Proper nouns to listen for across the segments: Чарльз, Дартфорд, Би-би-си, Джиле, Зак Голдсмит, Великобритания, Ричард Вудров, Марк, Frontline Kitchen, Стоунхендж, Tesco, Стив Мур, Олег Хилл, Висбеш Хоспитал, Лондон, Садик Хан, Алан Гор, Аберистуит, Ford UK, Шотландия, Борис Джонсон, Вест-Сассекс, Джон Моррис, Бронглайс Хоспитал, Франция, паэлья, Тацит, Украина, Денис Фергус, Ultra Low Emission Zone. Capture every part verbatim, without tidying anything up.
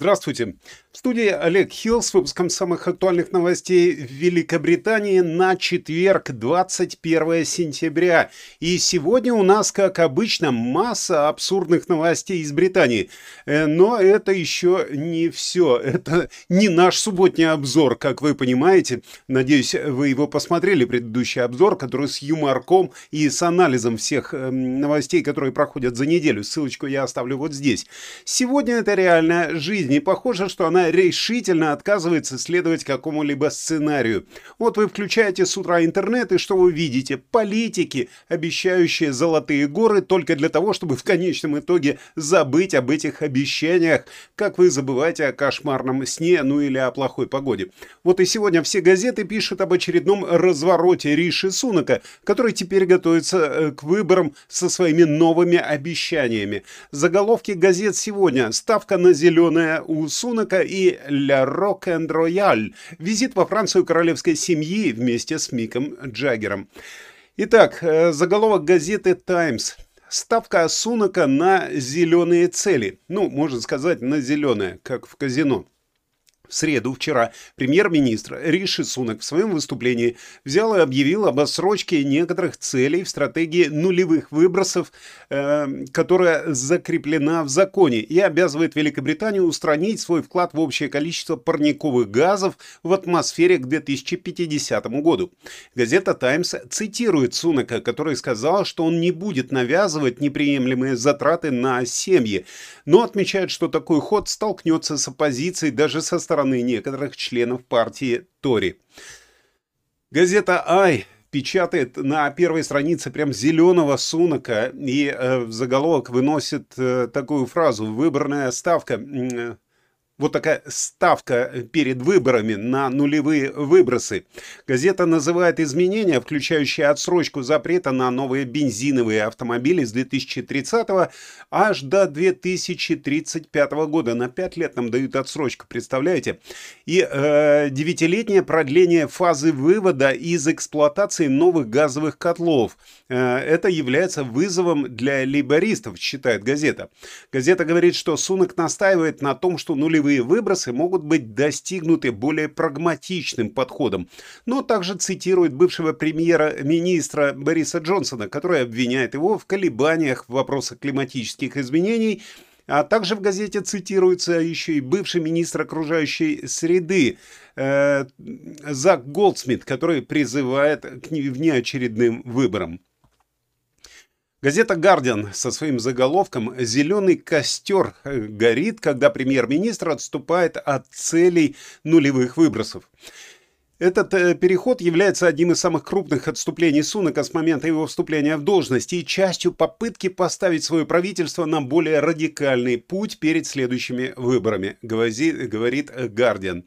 Здравствуйте. В студии Олег Хилл с выпуском самых актуальных новостей в Великобритании на четверг, двадцать первое сентября. И сегодня у нас, как обычно, масса абсурдных новостей из Британии. Но это еще не все. Это не наш субботний обзор, как вы понимаете. Надеюсь, вы его посмотрели, предыдущий обзор, который с юморком и с анализом всех новостей, которые проходят за неделю. Ссылочку я оставлю вот здесь. Сегодня это реальная жизнь. И похоже, что она решительно отказывается следовать какому-либо сценарию. Вот вы включаете с утра интернет, и что вы видите? Политики, обещающие золотые горы только для того, чтобы в конечном итоге забыть об этих обещаниях, как вы забываете о кошмарном сне, ну или о плохой погоде. Вот и сегодня все газеты пишут об очередном развороте Риши Сунака, который теперь готовится к выборам со своими новыми обещаниями. Заголовки газет сегодня: «Ставка на зеленое у Сунака» и «Ля Рок энд Рояль» – визит во Францию королевской семьи вместе с Миком Джаггером. Итак, заголовок газеты «Таймс». Ставка Сунака на зеленые цели. Ну, можно сказать, на зеленое, как в казино. В среду, вчера, премьер-министр Риши Сунак в своем выступлении взял и объявил об отсрочке некоторых целей в стратегии нулевых выбросов, э, которая закреплена в законе и обязывает Великобританию устранить свой вклад в общее количество парниковых газов в атмосфере к две тысячи пятидесятому году. Газета «Таймс» цитирует Сунака, который сказал, что он не будет навязывать неприемлемые затраты на семьи, но отмечает, что такой ход столкнется с оппозицией даже со стороны некоторых членов партии Тори. Газета «Ай» печатает на первой странице прям зеленого Сунака и э, в заголовок выносит э, такую фразу: «Выборная ставка». Э, Вот такая ставка перед выборами на нулевые выбросы. Газета называет изменения, включающие отсрочку запрета на новые бензиновые автомобили с две тысячи тридцатого аж до две тысячи тридцать пятого года. На пять лет нам дают отсрочку, представляете? И э, девятилетнее продление фазы вывода из эксплуатации новых газовых котлов. Э, это является вызовом для лейбористов, считает газета. Газета говорит, что Сунак настаивает на том, что нулевые выбросы могут быть достигнуты более прагматичным подходом, но также цитирует бывшего премьер-министра Бориса Джонсона, который обвиняет его в колебаниях в вопросах климатических изменений. А также в газете цитируется еще и бывший министр окружающей среды э, Зак Голдсмит, который призывает к внеочередным выборам. Газета «Гардиан» со своим заголовком «Зеленый костер горит, когда премьер-министр отступает от целей нулевых выбросов». Этот переход является одним из самых крупных отступлений Сунака с момента его вступления в должность и частью попытки поставить свое правительство на более радикальный путь перед следующими выборами, говорит «Гардиан».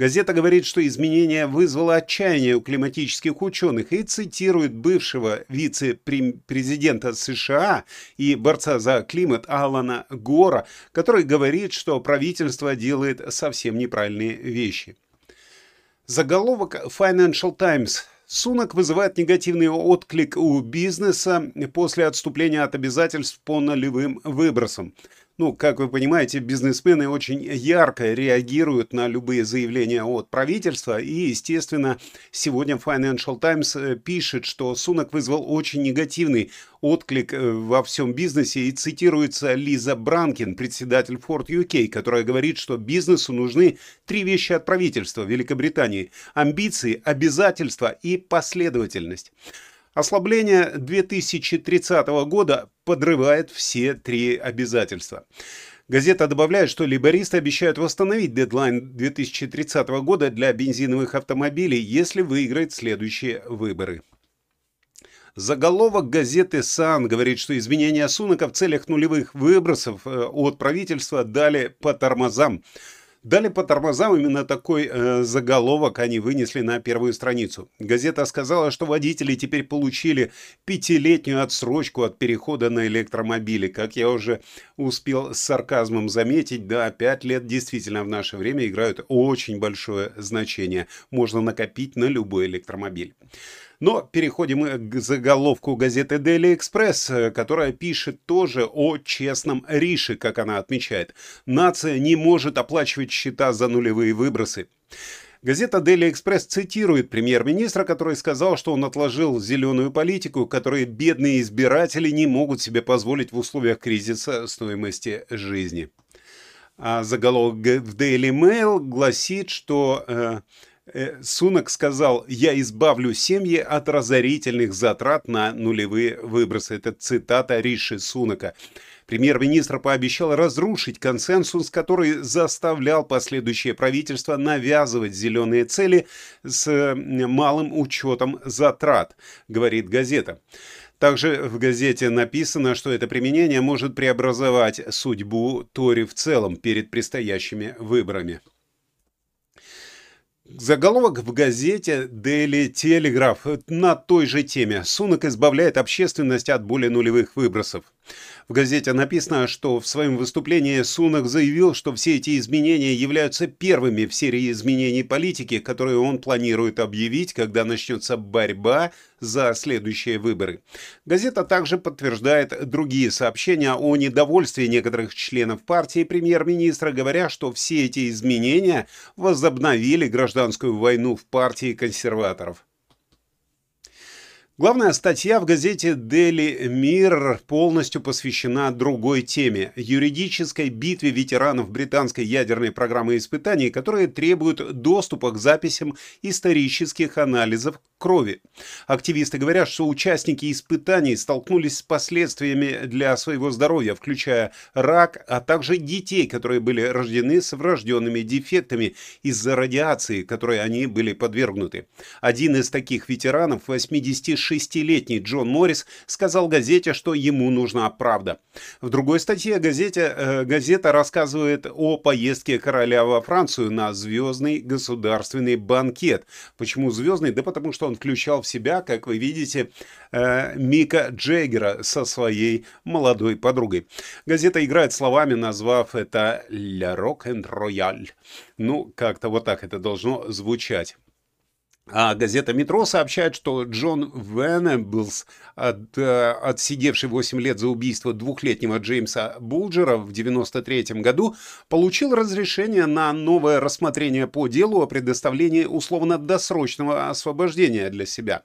Газета говорит, что изменение вызвало отчаяние у климатических ученых и цитирует бывшего вице-президента США и борца за климат Алана Гора, который говорит, что правительство делает совсем неправильные вещи. Заголовок Financial Times. Сунак вызывает негативный отклик у бизнеса после отступления от обязательств по нулевым выбросам. Ну, как вы понимаете, бизнесмены очень ярко реагируют на любые заявления от правительства. И, естественно, сегодня Financial Times пишет, что Сунак вызвал очень негативный отклик во всем бизнесе. И цитируется Лиза Бранкин, председатель Ford ю кей, которая говорит, что бизнесу нужны три вещи от правительства Великобритании: амбиции, обязательства и последовательность. Ослабление две тысячи тридцатого года подрывает все три обязательства. Газета добавляет, что лейбористы обещают восстановить дедлайн две тысячи тридцатого года для бензиновых автомобилей, если выиграют следующие выборы. Заголовок газеты «Сан» говорит, что изменения Сунака в целях нулевых выбросов от правительства дали по тормозам. Дали по тормозам — именно такой э, заголовок они вынесли на первую страницу. Газета сказала, что водители теперь получили пятилетнюю отсрочку от перехода на электромобили. Как я уже успел с сарказмом заметить, да, пять лет действительно в наше время играют очень большое значение. Можно накопить на любой электромобиль. Но переходим к заголовку газеты Daily Express, которая пишет тоже о честном Риши, как она отмечает. «Нация не может оплачивать счета за нулевые выбросы». Газета Daily Express цитирует премьер-министра, который сказал, что он отложил зеленую политику, которую бедные избиратели не могут себе позволить в условиях кризиса стоимости жизни. А заголовок в Daily Mail гласит, что э, э, Сунак сказал: «Я избавлю семьи от разорительных затрат на нулевые выбросы». Это цитата Риши Сунака. Премьер-министр пообещал разрушить консенсус, который заставлял последующее правительство навязывать зеленые цели с малым учетом затрат, говорит газета. Также в газете написано, что это применение может преобразовать судьбу Тори в целом перед предстоящими выборами. Заголовок в газете Daily Telegraph на той же теме. Сунак избавляет общественность от более нулевых выбросов. В газете написано, что в своем выступлении Сунак заявил, что все эти изменения являются первыми в серии изменений политики, которые он планирует объявить, когда начнется борьба за следующие выборы. Газета также подтверждает другие сообщения о недовольстве некоторых членов партии премьер-министра, говоря, что все эти изменения возобновили гражданскую войну в партии консерваторов. Главная статья в газете Daily Mirror полностью посвящена другой теме – юридической битве ветеранов британской ядерной программы испытаний, которые требуют доступа к записям исторических анализов крови. Активисты говорят, что участники испытаний столкнулись с последствиями для своего здоровья, включая рак, а также детей, которые были рождены с врожденными дефектами из-за радиации, которой они были подвергнуты. Один из таких ветеранов, восьмидесятишестилетний Джон Моррис, сказал газете, что ему нужна правда. В другой статье газета, газета рассказывает о поездке короля во Францию на звездный государственный банкет. Почему звездный? Да потому что он включал в себя, как вы видите, Мика Джеггера со своей молодой подругой. Газета играет словами, назвав это «Ля рок-н-рояль». Ну, как-то вот так это должно звучать. А газета «Метро» сообщает, что Джон Венеблс, отсидевший восемь лет за убийство двухлетнего Джеймса Булджера в девяносто третьем году, получил разрешение на новое рассмотрение по делу о предоставлении условно-досрочного освобождения для себя.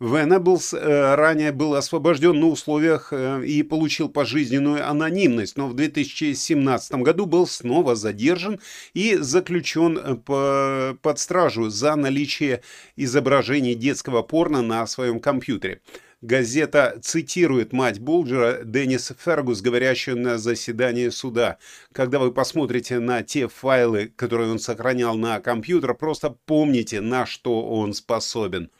Венеблс ранее был освобожден на условиях и получил пожизненную анонимность, но в две тысячи семнадцатом году был снова задержан и заключен под стражу за наличие изображений детского порно на своем компьютере. Газета цитирует мать Булджера, Денис Фергус, говорящую на заседании суда: «Когда вы посмотрите на те файлы, которые он сохранял на компьютер, просто помните, на что он способен».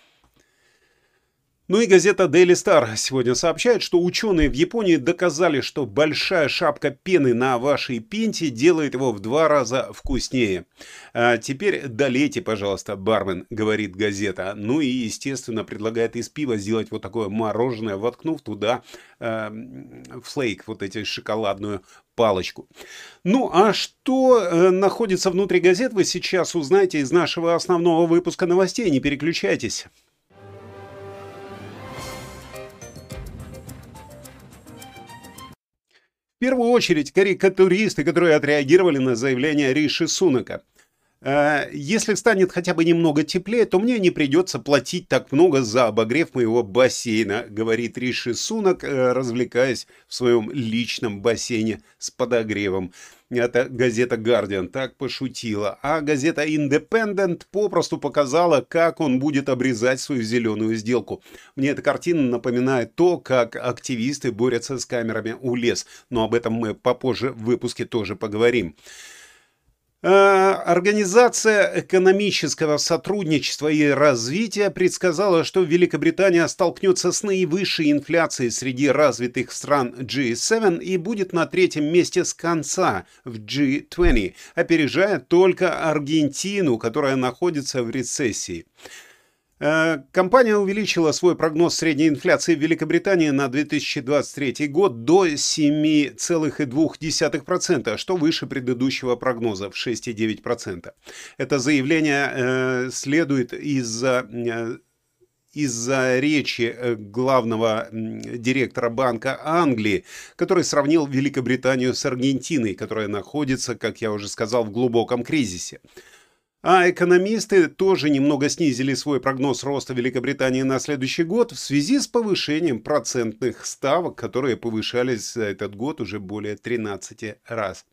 Ну и газета Daily Star сегодня сообщает, что ученые в Японии доказали, что большая шапка пены на вашей пинте делает его в два раза вкуснее. А «Теперь долейте, пожалуйста, бармен», — говорит газета. Ну и, естественно, предлагает из пива сделать вот такое мороженое, воткнув туда э, флейк, вот эти шоколадную палочку. Ну а что э, находится внутри газет, вы сейчас узнаете из нашего основного выпуска новостей. Не переключайтесь. В первую очередь карикатуристы, которые отреагировали на заявление Риши Сунака. «Если станет хотя бы немного теплее, то мне не придется платить так много за обогрев моего бассейна», говорит Риши Сунак, развлекаясь в своем личном бассейне с подогревом. Это газета Guardian так пошутила, а газета Independent попросту показала, как он будет обрезать свою зеленую сделку. Мне эта картина напоминает то, как активисты борются с камерами у лес, но об этом мы попозже в выпуске тоже поговорим. Организация экономического сотрудничества и развития предсказала, что Великобритания столкнется с наивысшей инфляцией среди развитых стран джи семь и будет на третьем месте с конца в джи двадцать, опережая только Аргентину, которая находится в рецессии. Компания увеличила свой прогноз средней инфляции в Великобритании на две тысячи двадцать третий год до семи целых двух десятых процента, что выше предыдущего прогноза в шести целых девяти десятых процента. Это заявление э, следует из-за... Э, из-за речи главного директора Банка Англии, который сравнил Великобританию с Аргентиной, которая находится, как я уже сказал, в глубоком кризисе. А экономисты тоже немного снизили свой прогноз роста Великобритании на следующий год в связи с повышением процентных ставок, которые повышались за этот год уже более тринадцати раз.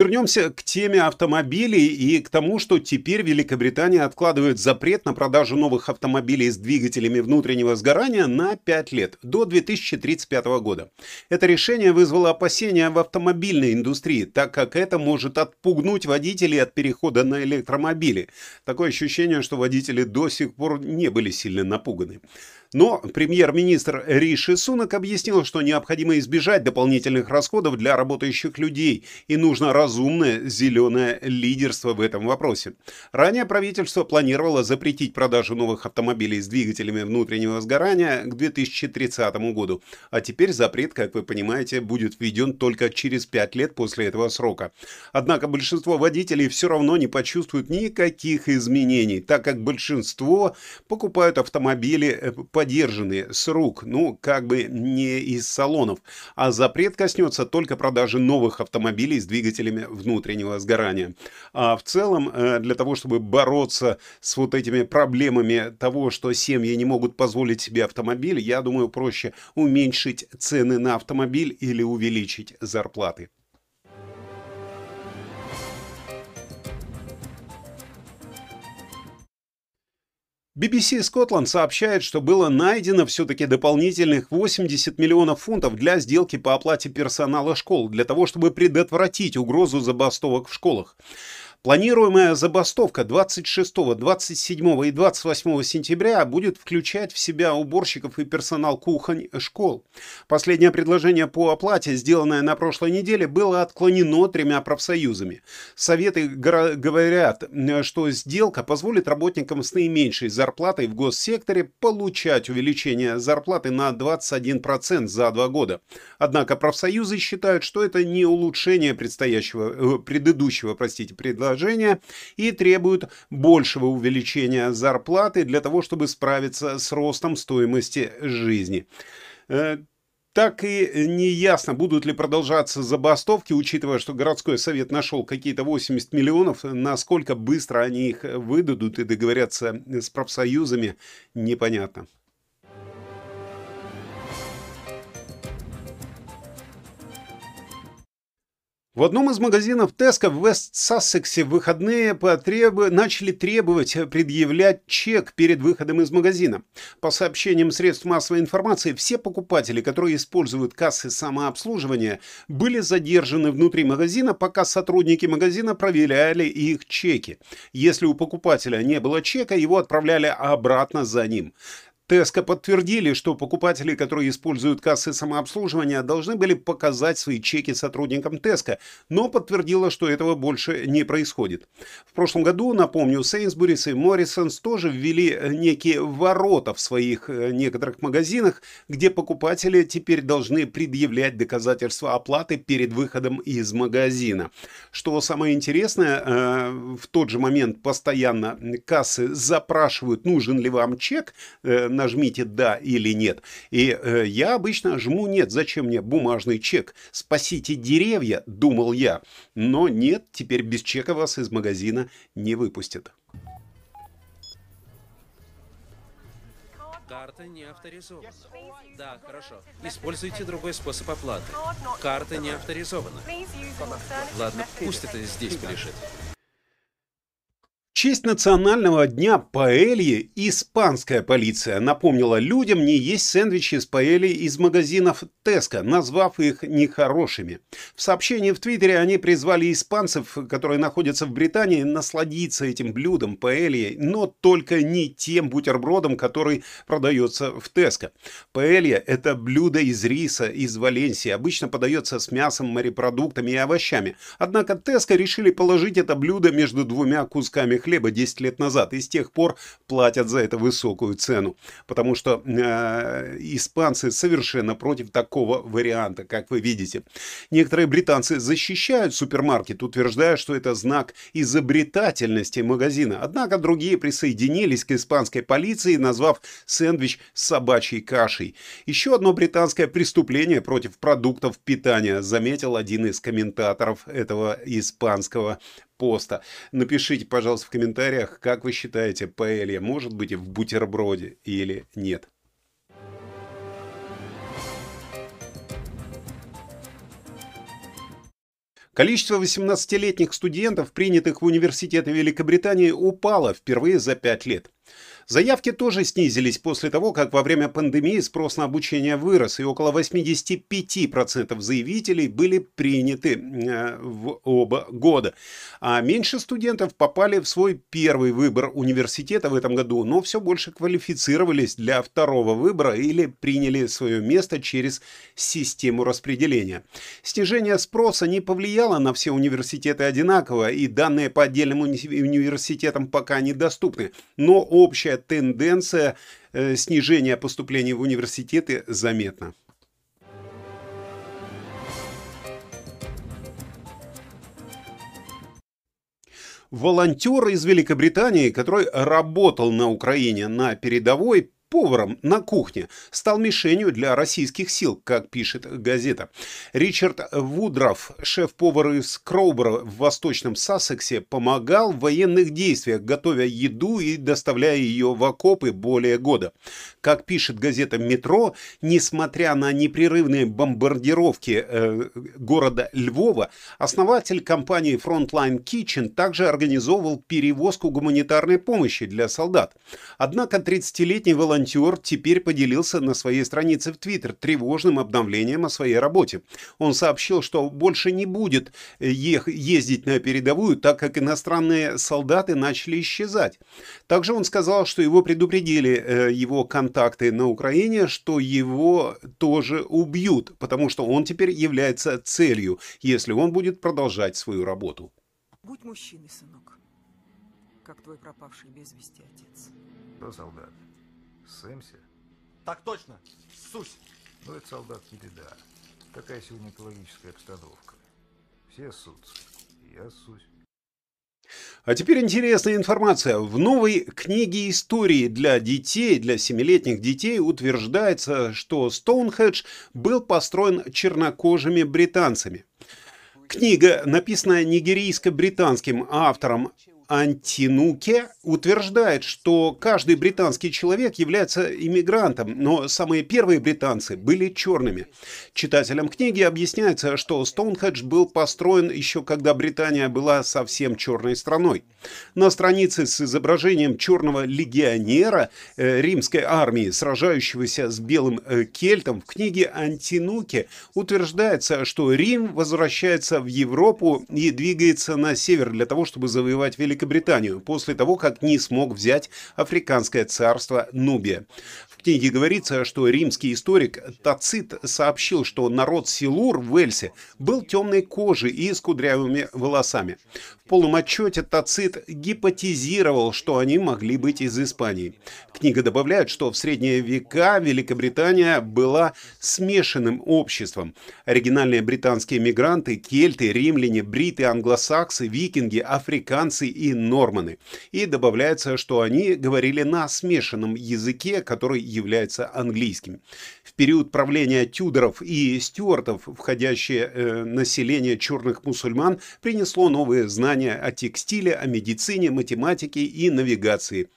Вернемся к теме автомобилей и к тому, что теперь Великобритания откладывает запрет на продажу новых автомобилей с двигателями внутреннего сгорания на пять лет, до две тысячи тридцать пятого года. Это решение вызвало опасения в автомобильной индустрии, так как это может отпугнуть водителей от перехода на электромобили. Такое ощущение, что водители до сих пор не были сильно напуганы. Но премьер-министр Риши Сунак объяснил, что необходимо избежать дополнительных расходов для работающих людей и нужно разумное зеленое лидерство в этом вопросе. Ранее правительство планировало запретить продажу новых автомобилей с двигателями внутреннего сгорания к две тысячи тридцатому году, а теперь запрет, как вы понимаете, будет введен только через пять лет после этого срока. Однако большинство водителей все равно не почувствуют никаких изменений, так как большинство покупают автомобили по подержанные с рук, ну как бы не из салонов, а запрет коснется только продажи новых автомобилей с двигателями внутреннего сгорания. А в целом, для того, чтобы бороться с вот этими проблемами того, что семьи не могут позволить себе автомобиль, я думаю, проще уменьшить цены на автомобиль или увеличить зарплаты. би би си Scotland сообщает, что было найдено все-таки дополнительных восемьдесят миллионов фунтов для сделки по оплате персонала школ, для того, чтобы предотвратить угрозу забастовок в школах. Планируемая забастовка двадцать шестого, двадцать седьмого и двадцать восьмого сентября будет включать в себя уборщиков и персонал кухонь школ. Последнее предложение по оплате, сделанное на прошлой неделе, было отклонено тремя профсоюзами. Советы говорят, что сделка позволит работникам с наименьшей зарплатой в госсекторе получать увеличение зарплаты на двадцать один процент за два года. Однако профсоюзы считают, что это не улучшение предстоящего, предыдущего, простите, предложения. И требуют большего увеличения зарплаты для того, чтобы справиться с ростом стоимости жизни. Так и неясно, будут ли продолжаться забастовки, учитывая, что городской совет нашел какие-то восемьдесят миллионов, насколько быстро они их выдадут и договорятся с профсоюзами, непонятно. В одном из магазинов Tesco в Вест-Сассексе в выходные потреб... начали требовать предъявлять чек перед выходом из магазина. По сообщениям средств массовой информации, все покупатели, которые используют кассы самообслуживания, были задержаны внутри магазина, пока сотрудники магазина проверяли их чеки. Если у покупателя не было чека, его отправляли обратно за ним. Tesco подтвердили, что покупатели, которые используют кассы самообслуживания, должны были показать свои чеки сотрудникам Tesco, но подтвердила, что этого больше не происходит. В прошлом году, напомню, Сейнсбери и Моррисонс тоже ввели некие ворота в своих некоторых магазинах, где покупатели теперь должны предъявлять доказательства оплаты перед выходом из магазина. Что самое интересное, в тот же момент постоянно кассы запрашивают, нужен ли вам чек, нажмите «да» или «нет». И э, я обычно жму «нет». Зачем мне бумажный чек? Спасите деревья, думал я. Но нет, теперь без чека вас из магазина не выпустят. Карта не авторизована. Да, хорошо. Используйте другой способ оплаты. Карта не авторизована. Ладно, пусть это здесь порешит. В честь национального дня паэльи испанская полиция напомнила людям не есть сэндвичи с паэльей из магазинов Tesco, назвав их нехорошими. В сообщении в Твиттере они призвали испанцев, которые находятся в Британии, насладиться этим блюдом паэльей, но только не тем бутербродом, который продается в Tesco. Паэлья – это блюдо из риса из Валенсии, обычно подается с мясом, морепродуктами и овощами. Однако Tesco решили положить это блюдо между двумя кусками хлеба. хлеба десять лет назад, и с тех пор платят за это высокую цену, потому что э, испанцы совершенно против такого варианта, как вы видите. Некоторые британцы защищают супермаркет, утверждая, что это знак изобретательности магазина. Однако другие присоединились к испанской полиции, назвав сэндвич собачьей кашей. Еще одно британское преступление против продуктов питания, заметил один из комментаторов этого испанского поста. Напишите, пожалуйста, в комментариях, как вы считаете, паэлья может быть в бутерброде или нет. Количество восемнадцатилетних студентов, принятых в университеты Великобритании, упало впервые за пять лет. Заявки тоже снизились после того, как во время пандемии спрос на обучение вырос, и около восемьдесят пять процентов заявителей были приняты в оба года. А меньше студентов попали в свой первый выбор университета в этом году, но все больше квалифицировались для второго выбора или приняли свое место через систему распределения. Снижение спроса не повлияло на все университеты одинаково, и данные по отдельным университетам пока недоступны, но общая тенденция э, снижения поступлений в университеты заметна. Волонтер из Великобритании, который работал на Украине на передовой, поваром на кухне, стал мишенью для российских сил, как пишет газета. Ричард Вудров, шеф-повар из Кроубера в Восточном Сассексе, помогал в военных действиях, готовя еду и доставляя ее в окопы более года. Как пишет газета «Метро», несмотря на непрерывные бомбардировки э, города Львова, основатель компании Frontline Kitchen также организовывал перевозку гуманитарной помощи для солдат. Однако тридцатилетний волонтер Волонтер теперь поделился на своей странице в Твиттер тревожным обновлением о своей работе. Он сообщил, что больше не будет ездить на передовую, так как иностранные солдаты начали исчезать. Также он сказал, что его предупредили его контакты на Украине, что его тоже убьют, потому что он теперь является целью, если он будет продолжать свою работу. Будь мужчиной, сынок, как твой пропавший без вести отец. Кто солдат? Сэмси? Так точно! Сусь! Ну это солдат не беда. Такая сегодня экологическая обстановка. Все ссутся. Я ссусь. А теперь интересная информация. В новой книге истории для детей, для семилетних детей, утверждается, что Стоунхендж был построен чернокожими британцами. Книга, написанная нигерийско-британским автором Антинуке, утверждает, что каждый британский человек является иммигрантом, но самые первые британцы были черными. Читателям книги объясняется, что Стоунхендж был построен еще когда Британия была совсем черной страной. На странице с изображением черного легионера э, римской армии, сражающегося с белым э, кельтом, в книге Антинуке утверждается, что Рим возвращается в Европу и двигается на север для того, чтобы завоевать Великобританию. Великобританию после того, как не смог взять африканское царство Нубия. В книге говорится, что римский историк Тацит сообщил, что народ Силур в Уэльсе был темной кожей и с кудрявыми волосами. В полном отчете Тацит гипотезировал, что они могли быть из Испании. Книга добавляет, что в средние века Великобритания была смешанным обществом. Оригинальные британские мигранты, кельты, римляне, бриты, англосаксы, викинги, африканцы и норманы. И добавляется, что они говорили на смешанном языке, который является английским. В период правления Тюдоров и Стюартов входящее э, население черных мусульман принесло новые знания о текстиле, о медицине, математике и навигации.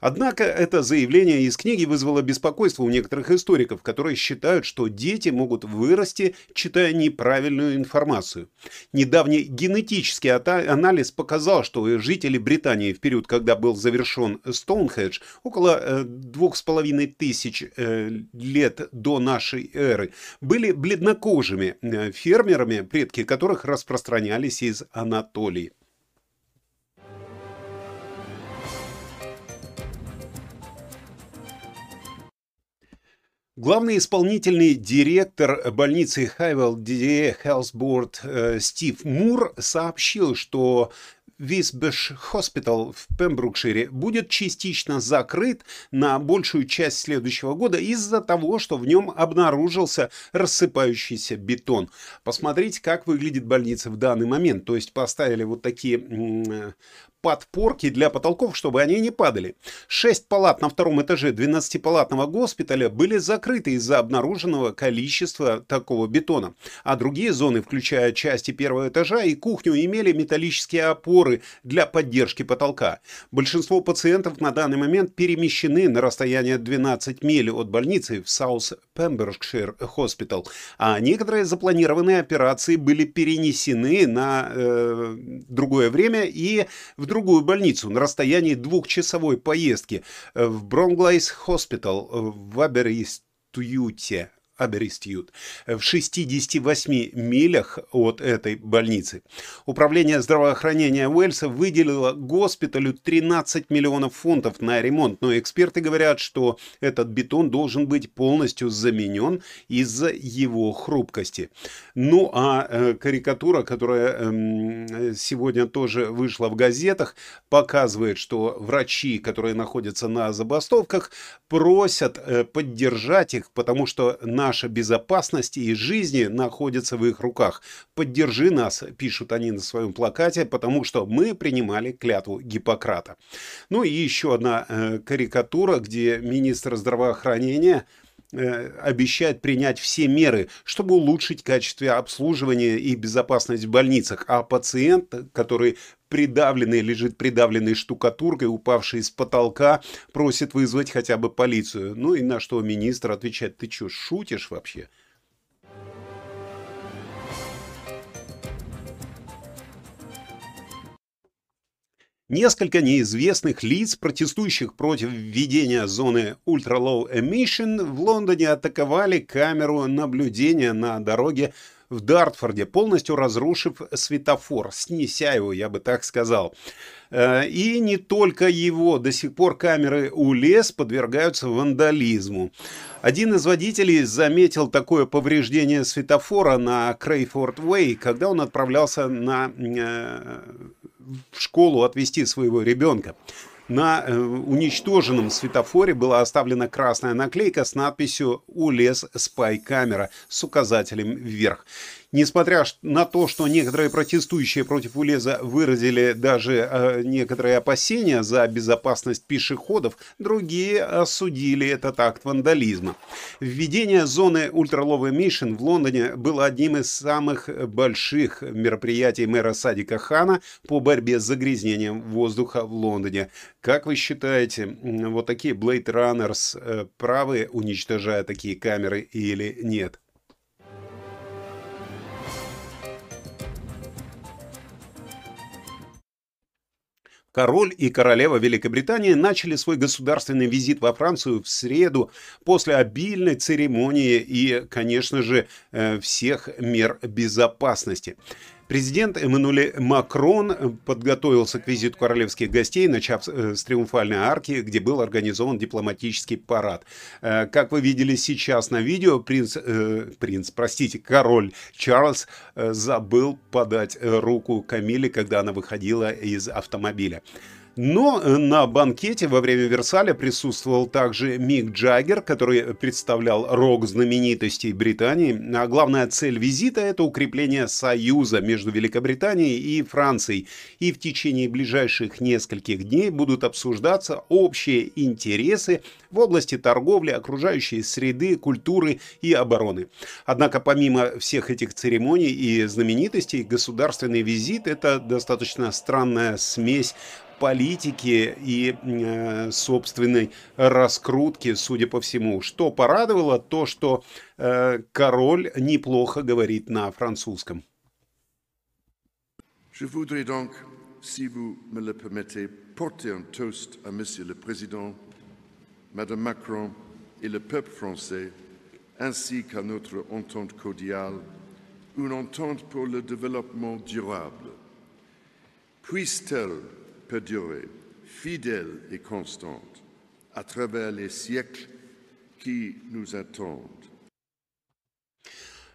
Однако это заявление из книги вызвало беспокойство у некоторых историков, которые считают, что дети могут вырасти, читая неправильную информацию. Недавний генетический анализ показал, что жители Британии в период, когда был завершен Стоунхендж, около двух с половиной тысяч лет до нашей эры, были бледнокожими фермерами, предки которых распространялись из Анатолии. Главный исполнительный директор больницы Hywel Dda Health Board Стив Мур сообщил, что Висбеш Хоспитал в Пембрукшире будет частично закрыт на большую часть следующего года из-за того, что в нем обнаружился рассыпающийся бетон. Посмотрите, как выглядит больница в данный момент. То есть поставили вот такие подпорки для потолков, чтобы они не падали. Шесть палат на втором этаже двенадцатипалатного госпиталя были закрыты из-за обнаруженного количества такого бетона. А другие зоны, включая части первого этажа и кухню, имели металлические опоры для поддержки потолка. Большинство пациентов на данный момент перемещены на расстояние двенадцать миль от больницы в South Pembrokeshire Hospital, а некоторые запланированные операции были перенесены на э, другое время и в другую больницу на расстоянии двухчасовой поездки в Бронглайс Хоспитал в Аберистуите. Аберистуит в шестидесяти восьми милях от этой больницы. Управление здравоохранения Уэльса выделило госпиталю тринадцать миллионов фунтов на ремонт, но эксперты говорят, что этот бетон должен быть полностью заменен из-за его хрупкости. Ну а карикатура, которая сегодня тоже вышла в газетах, показывает, что врачи, которые находятся на забастовках, просят поддержать их, потому что на наша безопасность и жизни находятся в их руках. «Поддержи нас», пишут они на своем плакате, потому что мы принимали клятву Гиппократа. Ну и еще одна э, карикатура, где министр здравоохранения э, обещает принять все меры, чтобы улучшить качество обслуживания и безопасность в больницах, а пациент, который придавленный, лежит придавленный штукатуркой, упавший с потолка, просит вызвать хотя бы полицию. Ну и на что министр отвечает: «Ты чё, шутишь вообще?» Несколько неизвестных лиц, протестующих против введения зоны Ultra Low Emission, в Лондоне атаковали камеру наблюдения на дороге в Дартфорде, полностью разрушив светофор, снеся его, я бы так сказал. И не только его. До сих пор камеры Улес подвергаются вандализму. Один из водителей заметил такое повреждение светофора на Крейфорд-Уэй, когда он отправлялся на, э, в школу отвезти своего ребенка. На уничтоженном светофоре была оставлена красная наклейка с надписью «Улес спай-камера» с указателем вверх. Несмотря на то, что некоторые протестующие против Улеза выразили даже э, некоторые опасения за безопасность пешеходов, другие осудили этот акт вандализма. Введение зоны Ultra Low Emission в Лондоне было одним из самых больших мероприятий мэра Садика Хана по борьбе с загрязнением воздуха в Лондоне. Как вы считаете, вот такие Blade Runners э, правы, уничтожая такие камеры или нет? Король и королева Великобритании начали свой государственный визит во Францию в среду после обильной церемонии и, конечно же, всех мер безопасности. Президент Эммануэль Макрон подготовился к визиту королевских гостей, начав с Триумфальной арки, где был организован дипломатический парад. Как вы видели сейчас на видео, принц, э, принц, простите, король Чарльз забыл подать руку Камиле, когда она выходила из автомобиля. Но на банкете во время Версаля присутствовал также Мик Джаггер, который представлял рок-знаменитостей Британии. А главная цель визита – это укрепление союза между Великобританией и Францией. И в течение ближайших нескольких дней будут обсуждаться общие интересы в области торговли, окружающей среды, культуры и обороны. Однако помимо всех этих церемоний и знаменитостей, государственный визит – это достаточно странная смесь политики и э, собственной раскрутки, судя по всему. Что порадовало, то, что э, король неплохо говорит на французском. Je voudrais donc, si vous me le permettez, porter un toast à Monsieur le Président, Madame Macron et le peuple français, ainsi qu'à notre entente cordiale, une entente pour le développement durable. Puisse-t-elle perdurer, fidèle et constante, à travers les siècles qui nous attendent.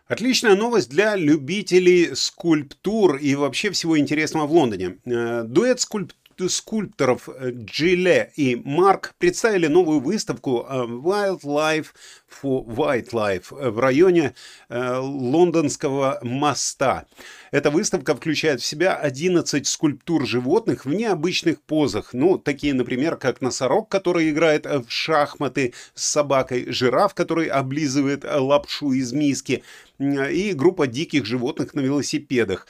Отличная новость для любителей скульптур и вообще всего интересного в Лондоне. Дуэт скульптур скульпторов Джиле и Марк представили новую выставку Wildlife for Wildlife в районе лондонского моста. Эта выставка включает в себя одиннадцать скульптур животных в необычных позах. Ну, такие, например, как носорог, который играет в шахматы с собакой, жираф, который облизывает лапшу из миски, и группа диких животных на велосипедах.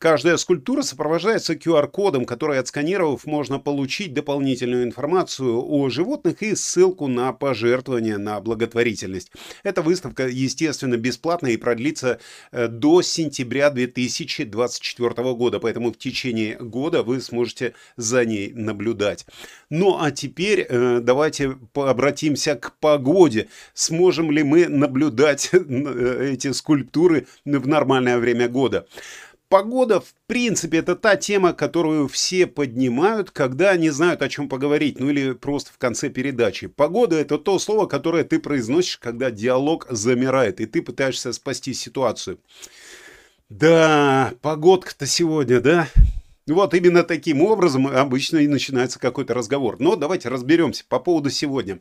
Каждая скульптура сопровождается ку ар кодом, который, отсканировав, можно получить дополнительную информацию о животных и ссылку на пожертвования на благотворительность. Эта выставка, естественно, бесплатная и продлится до сентября две тысячи двадцать четвёртого года, поэтому в течение года вы сможете за ней наблюдать. Ну а теперь давайте обратимся к погоде. Сможем ли мы наблюдать эти скульптуры в нормальное время года? Погода, в принципе, это та тема, которую все поднимают, когда не знают, о чем поговорить, ну или просто в конце передачи. Погода – это то слово, которое ты произносишь, когда диалог замирает, и ты пытаешься спасти ситуацию. Да, погодка-то сегодня, да? Вот именно таким образом обычно и начинается какой-то разговор. Но давайте разберемся по поводу сегодня.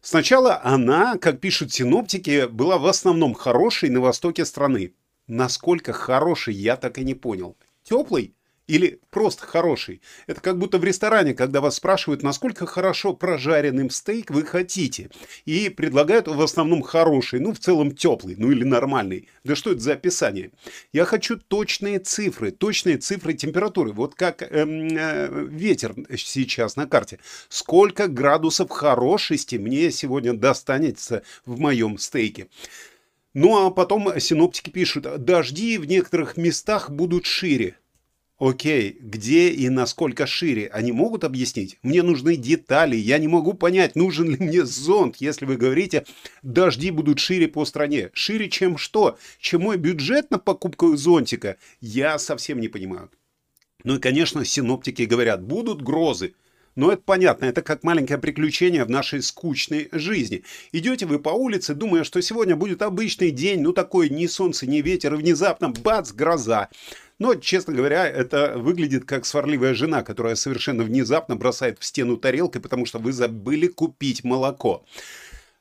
Сначала она, как пишут синоптики, была в основном хорошей на востоке страны. Насколько хороший, я так и не понял. Теплый или просто хороший? Это как будто в ресторане, когда вас спрашивают, насколько хорошо прожаренным стейк вы хотите. И предлагают в основном хороший, ну в целом теплый, ну или нормальный. Да что это за описание? Я хочу точные цифры, точные цифры температуры. Вот как эм, э, ветер сейчас на карте. Сколько градусов хорошести мне сегодня достанется в моем стейке? Ну а потом синоптики пишут, дожди в некоторых местах будут шире. Окей, где и насколько шире? Они могут объяснить? Мне нужны детали, я не могу понять, нужен ли мне зонт, если вы говорите, дожди будут шире по стране. Шире чем что? Чем мой бюджет на покупку зонтика? Я совсем не понимаю. Ну и, конечно, синоптики говорят, будут грозы. Но это понятно, это как маленькое приключение в нашей скучной жизни. Идете вы по улице, думая, что сегодня будет обычный день, ну такой ни солнце, ни ветер, и внезапно бац, гроза. Но, честно говоря, это выглядит как сварливая жена, которая совершенно внезапно бросает в стену тарелкой, потому что вы забыли купить молоко.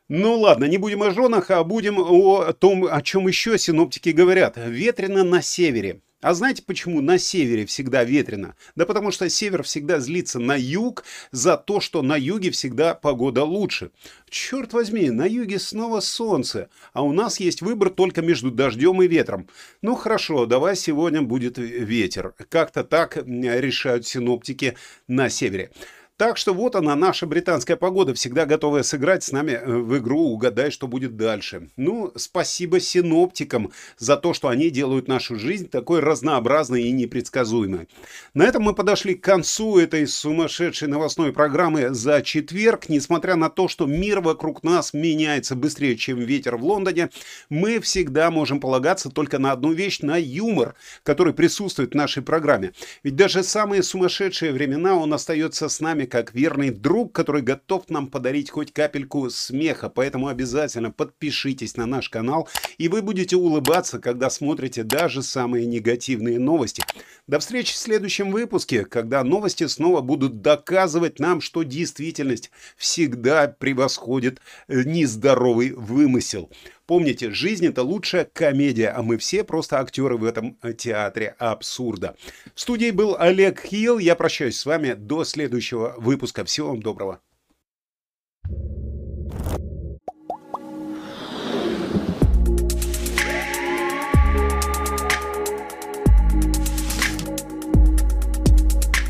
Ну ладно, не будем о женах, а будем о том, о чем еще синоптики говорят. Ветрено на севере. А знаете, почему на севере всегда ветрено? Да потому что север всегда злится на юг за то, что на юге всегда погода лучше. Черт возьми, на юге снова солнце, а у нас есть выбор только между дождем и ветром. Ну хорошо, давай сегодня будет ветер. Как-то так решают синоптики на севере. Так что вот она, наша британская погода, всегда готовая сыграть с нами в игру «Угадай, что будет дальше». Ну, спасибо синоптикам за то, что они делают нашу жизнь такой разнообразной и непредсказуемой. На этом мы подошли к концу этой сумасшедшей новостной программы за четверг. Несмотря на то, что мир вокруг нас меняется быстрее, чем ветер в Лондоне, мы всегда можем полагаться только на одну вещь, на юмор, который присутствует в нашей программе. Ведь даже самые сумасшедшие времена он остается с нами, как верный друг, который готов нам подарить хоть капельку смеха. Поэтому обязательно подпишитесь на наш канал, и вы будете улыбаться, когда смотрите даже самые негативные новости. До встречи в следующем выпуске, когда новости снова будут доказывать нам, что действительность всегда превосходит нездоровый вымысел. Помните, жизнь – это лучшая комедия, а мы все просто актеры в этом театре абсурда. В студии был Олег Хилл. Я прощаюсь с вами до следующего выпуска. Всего вам доброго.